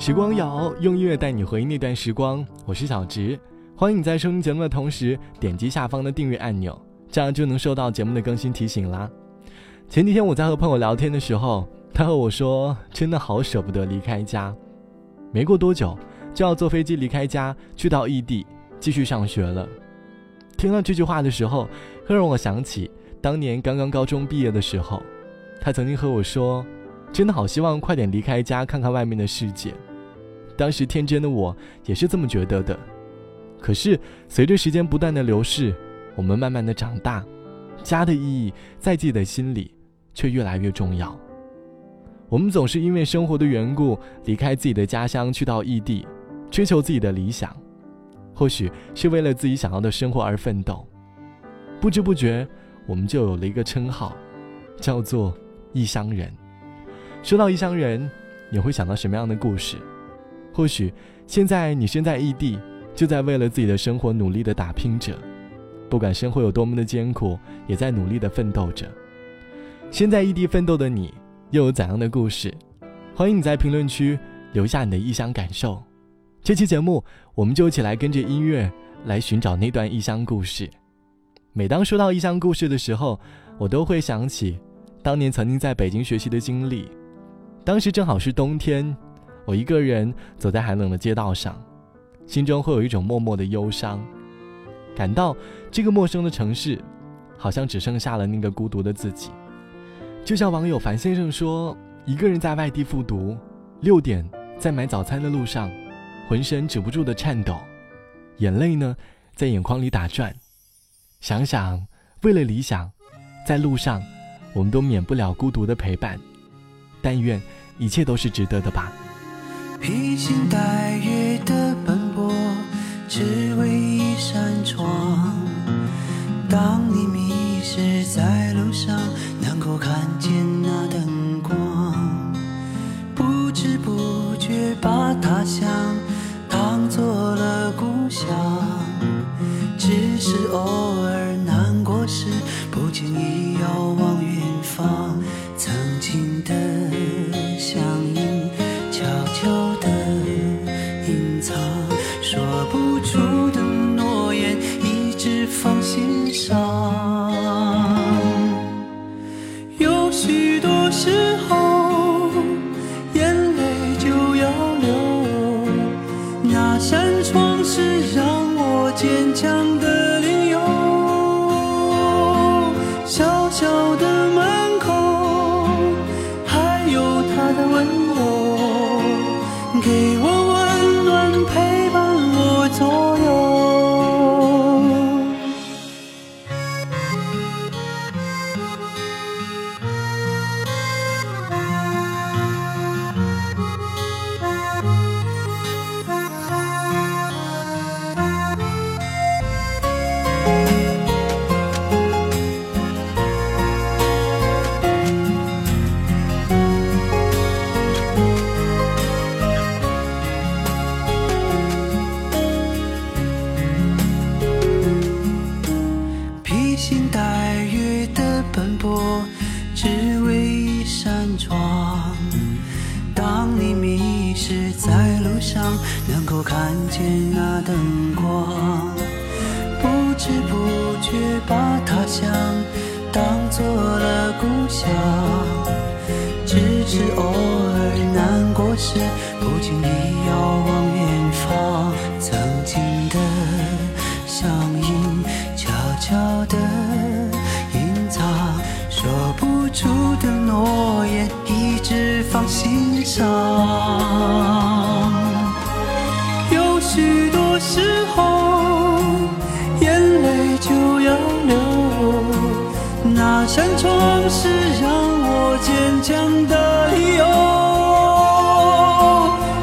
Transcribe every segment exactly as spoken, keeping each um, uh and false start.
时光谣用音乐带你回忆那段时光，我是小植，欢迎你在收听节目的同时点击下方的订阅按钮，这样就能收到节目的更新提醒啦。前几天我在和朋友聊天的时候，他和我说真的好舍不得离开家，没过多久就要坐飞机离开家去到异地继续上学了。听到这句话的时候，会让我想起当年刚刚高中毕业的时候，他曾经和我说真的好希望快点离开家看看外面的世界。当时天真的我也是这么觉得的，可是随着时间不断的流逝，我们慢慢的长大，家的意义在自己的心里却越来越重要。我们总是因为生活的缘故离开自己的家乡去到异地，追求自己的理想，或许是为了自己想要的生活而奋斗。不知不觉我们就有了一个称号，叫做异乡人。说到异乡人，你会想到什么样的故事？或许现在你身在异地，就在为了自己的生活努力的打拼着，不管生活有多么的艰苦，也在努力的奋斗着。身在异地奋斗的你又有怎样的故事？欢迎你在评论区留下你的异乡感受。这期节目我们就一起来跟着音乐来寻找那段异乡故事。每当说到异乡故事的时候，我都会想起当年曾经在北京学习的经历。当时正好是冬天，我一个人走在寒冷的街道上，心中会有一种默默的忧伤，感到这个陌生的城市好像只剩下了那个孤独的自己。就像网友樊先生说，一个人在外地复读，六点在买早餐的路上，浑身止不住的颤抖，眼泪呢在眼眶里打转。想想为了理想，在路上我们都免不了孤独的陪伴，但愿一切都是值得的吧。披星戴月的奔波，只为一扇窗，当你迷失在路上，能够看见那灯光，不知不觉把他乡当作了故乡，只是偶尔难过时，不经意遥望远方，曾经的乡音悄悄地隐藏，说不出的诺言一直放心上。有许多时候眼泪就要流，那扇窗是让我坚强的能够看见那灯光，不知不觉把他乡当作了故乡，只是偶尔难过时，不经意遥望远方，曾经的乡音悄悄地隐藏，说不出的诺言一直放心上。许多时候眼泪就要流，那扇窗是让我坚强的理由，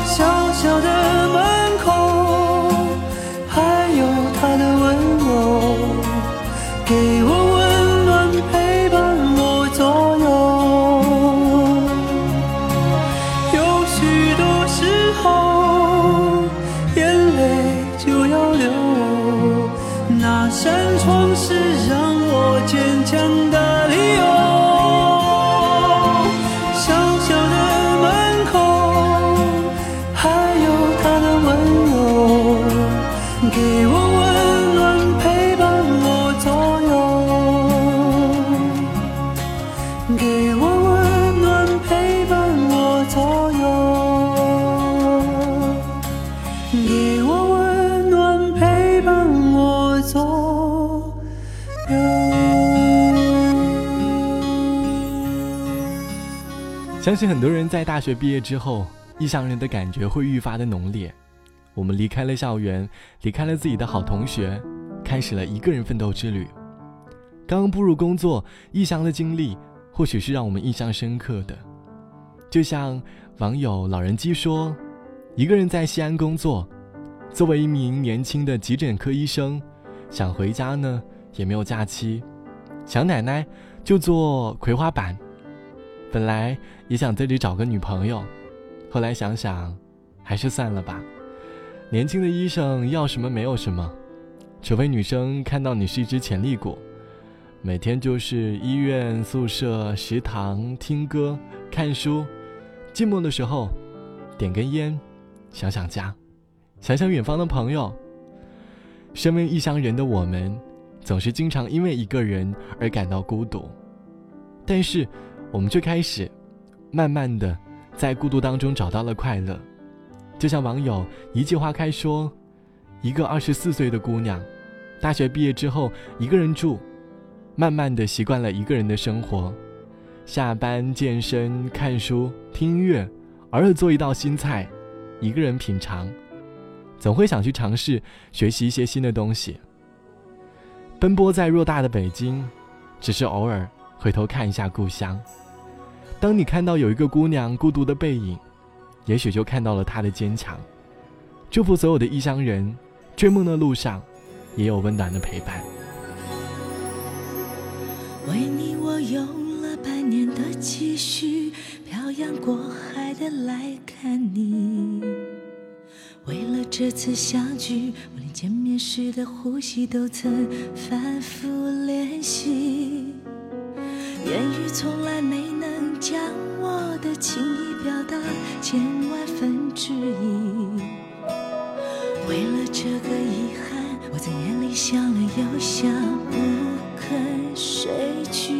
小小的门口还有她的温柔，给我温暖陪伴我左右。有许多时候那扇窗是让我坚强的理由。相信很多人在大学毕业之后，异乡人的感觉会愈发的浓烈。我们离开了校园，离开了自己的好同学，开始了一个人奋斗之旅。刚刚步入工作，异乡的经历或许是让我们印象深刻的。就像网友老人机说，一个人在西安工作，作为一名年轻的急诊科医生，想回家呢也没有假期，想奶奶就做葵花板。本来也想在这里找个女朋友，后来想想还是算了吧。年轻的医生要什么没有什么，除非女生看到你是一只潜力股。每天就是医院、宿舍、食堂、听歌、看书，寂寞的时候点根烟，想想家，想想远方的朋友。身为异乡人的我们，总是经常因为一个人而感到孤独，但是我们却开始慢慢的在孤独当中找到了快乐。就像网友一季花开说，一个二十四岁的姑娘，大学毕业之后一个人住，慢慢的习惯了一个人的生活，下班健身、看书、听音乐，偶尔做一道新菜一个人品尝，总会想去尝试学习一些新的东西。奔波在偌大的北京，只是偶尔回头看一下故乡。当你看到有一个姑娘孤独的背影，也许就看到了她的坚强。祝福所有的异乡人，追梦的路上也有温暖的陪伴。为你我用了半年的积蓄，漂洋过海的来看你。为了这次相聚，我连见面时的呼吸都曾反复练习。言语从来没能将我的情意表达千万分之一，为了这个遗憾，我在眼里想了又想，不肯睡去。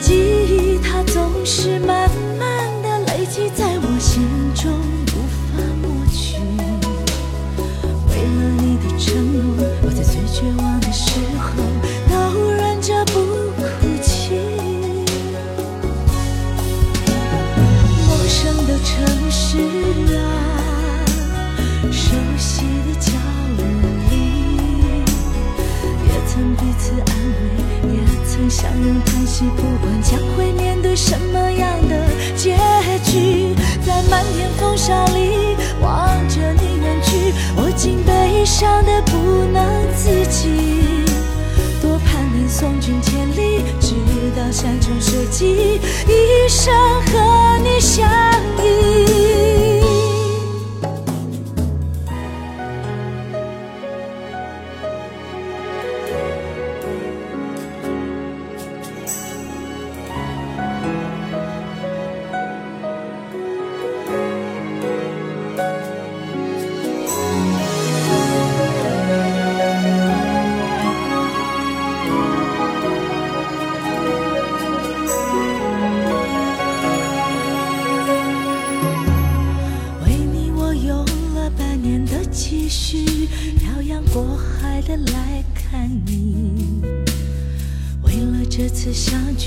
记忆它总是慢慢的累积在我心中，无法抹去。为了你的承诺，我在最绝望的时候都忍着不哭。城市啊，熟悉的角落里，也曾彼此安慰，也曾相拥叹息，不管将会面对什么样的结局，在漫天风沙里望着你远去，我竟悲伤得不能自己。多盼能送君千里，直到山穷水尽，一生和你相依。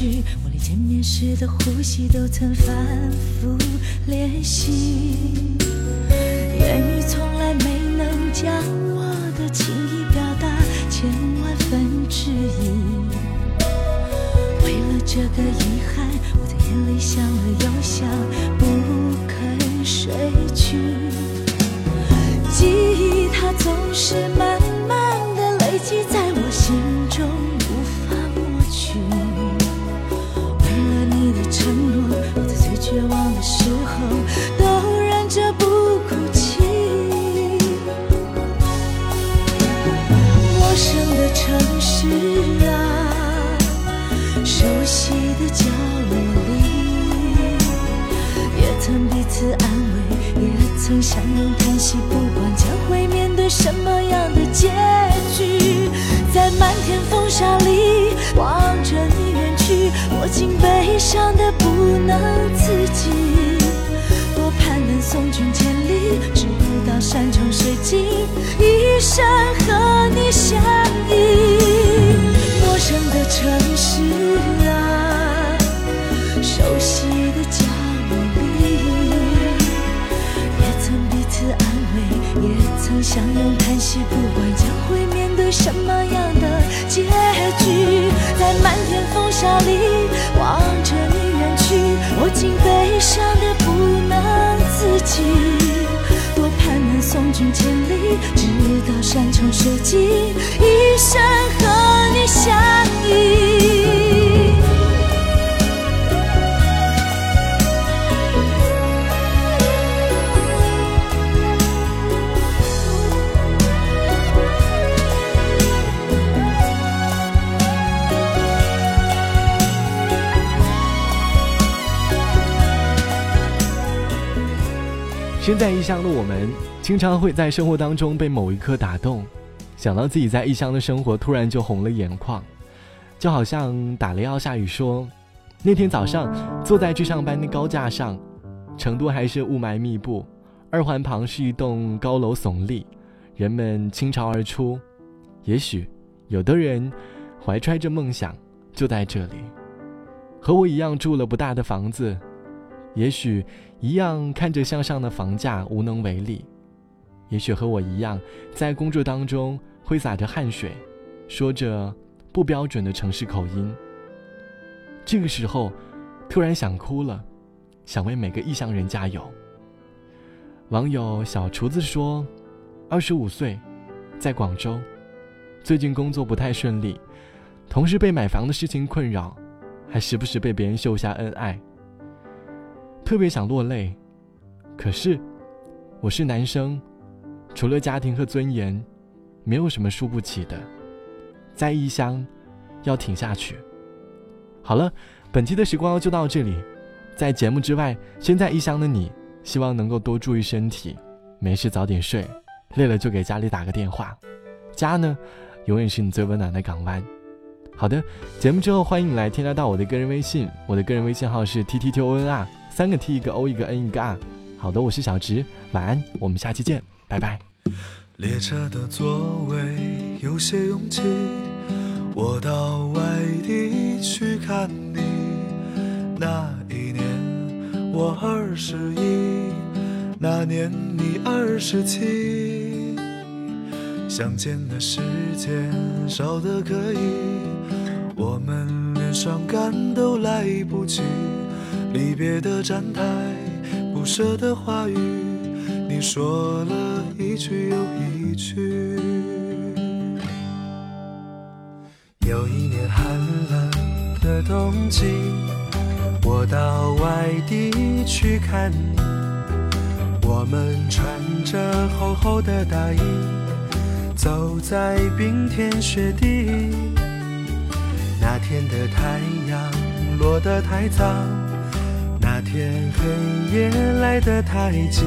我连见面时的呼吸都曾反复练习，言语从来没能将我的情意表达千万分之一，为了这个遗憾，我在眼里想了又想，不肯睡去。记忆它总是慢慢的累积在我心中，无法抹去。承诺，我在最绝望的时候都忍着不哭泣。陌生的城市啊，熟悉的角落里，也曾彼此安慰，也曾相拥叹息，不管将会面对什么样的结局，在漫天风沙里望着你远去，我竟悲伤得不能自己。多盼能送君千里，直到山穷水尽，一生和你相依。陌生的城市啊，熟悉的味，也曾相拥叹息，不管将会面对什么样的结局，在漫天风沙里望着你远去，我竟悲伤得不能自己，多盼能送君千里，直到山穷水尽，一生和你相依。身在异乡的我们，经常会在生活当中被某一刻打动，想到自己在异乡的生活，突然就红了眼眶，就好像打雷要下雨说，那天早上坐在去上班的高架上，成都还是雾霾密布，二环旁是一栋高楼耸立，人们倾巢而出，也许有的人怀揣着梦想就在这里，和我一样住了不大的房子，也许一样看着向上的房价无能为力，也许和我一样在工作当中挥洒着汗水，说着不标准的城市口音。这个时候突然想哭了，想为每个异乡人加油。网友小厨子说，二十五岁，在广州，最近工作不太顺利，同时被买房的事情困扰，还时不时被别人秀下恩爱，特别想落泪，可是我是男生，除了家庭和尊严，没有什么输不起的，在异乡要挺下去。好了，本期的时光就到这里。在节目之外，身在异乡的你，希望能够多注意身体，没事早点睡，累了就给家里打个电话，家呢永远是你最温暖的港湾。好的，节目之后欢迎你来添加到我的个人微信，我的个人微信号是 T T T O N R， 三个 T 一个 O 一个 N 一个 R。 好的，我是小直，晚安，我们下期见，拜拜。列车的座位有些拥挤，我到外地去看你，那一年我二十一，那年你二十七，相见的时间少得可以，我们连伤感都来不及，离别的站台，不舍的话语，你说了一句又一句。有一年寒冷的冬季，我到外地去看你，我们穿着厚厚的大衣，走在冰天雪地，那天的太阳落得太早，那天黑夜来得太急，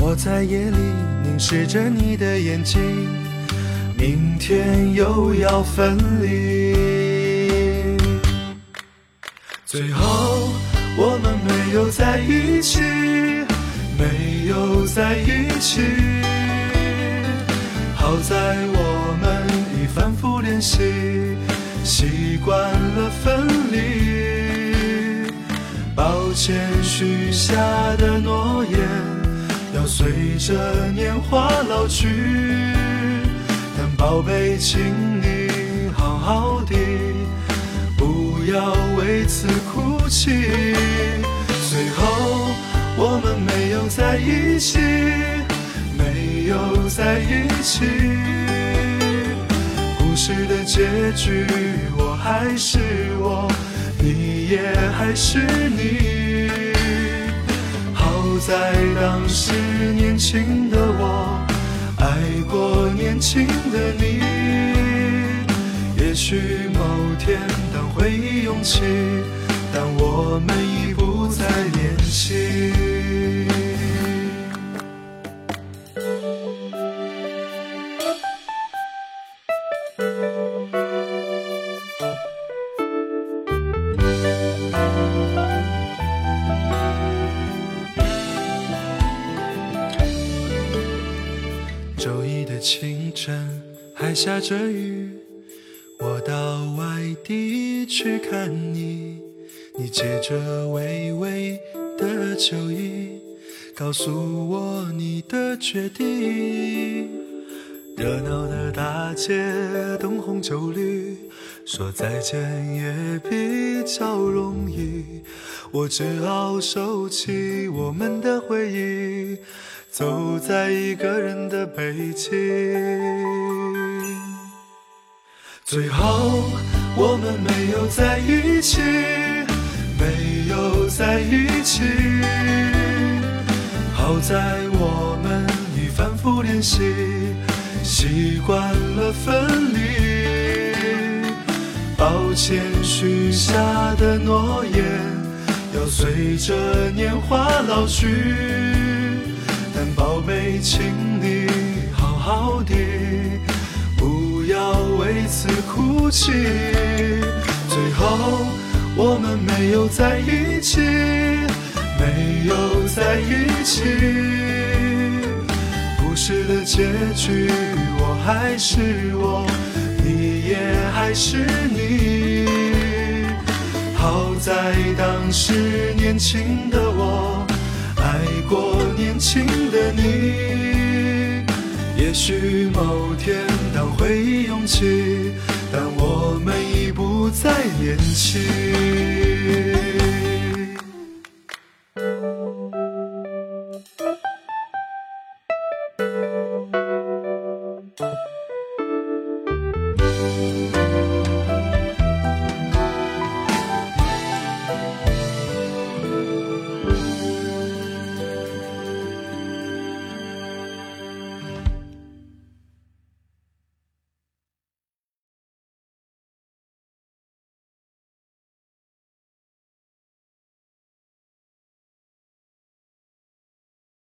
我在夜里凝视着你的眼睛，明天又要分离。最后我们没有在一起，没有在一起，好在我们已反复练习，习惯了分离，抱歉许下的诺言，要随着年华老去，但宝贝请你好好的，不要为此哭泣。最后我们没有在一起，没有在一起，故事的结局，我还是我，你也还是你，好在当时年轻的我爱过年轻的你，也许某天当回忆涌起，但我们已不再联系。下着雨，我到外地去看你，你借着微微的酒意，告诉我你的决定。热闹的大街灯红酒绿，说再见也比较容易，我只好收起我们的回忆，走在一个人的北京。最后我们没有在一起，没有在一起，好在我们已反复练习，习惯了分离。抱歉许下的诺言要随着年华老去，但宝贝请你好好的，为此哭泣。最后我们没有在一起，没有在一起，故事的结局我还是我，你也还是你。好在当时年轻的我爱过年轻的你，也许某天当回忆涌起，但我们已不再年轻。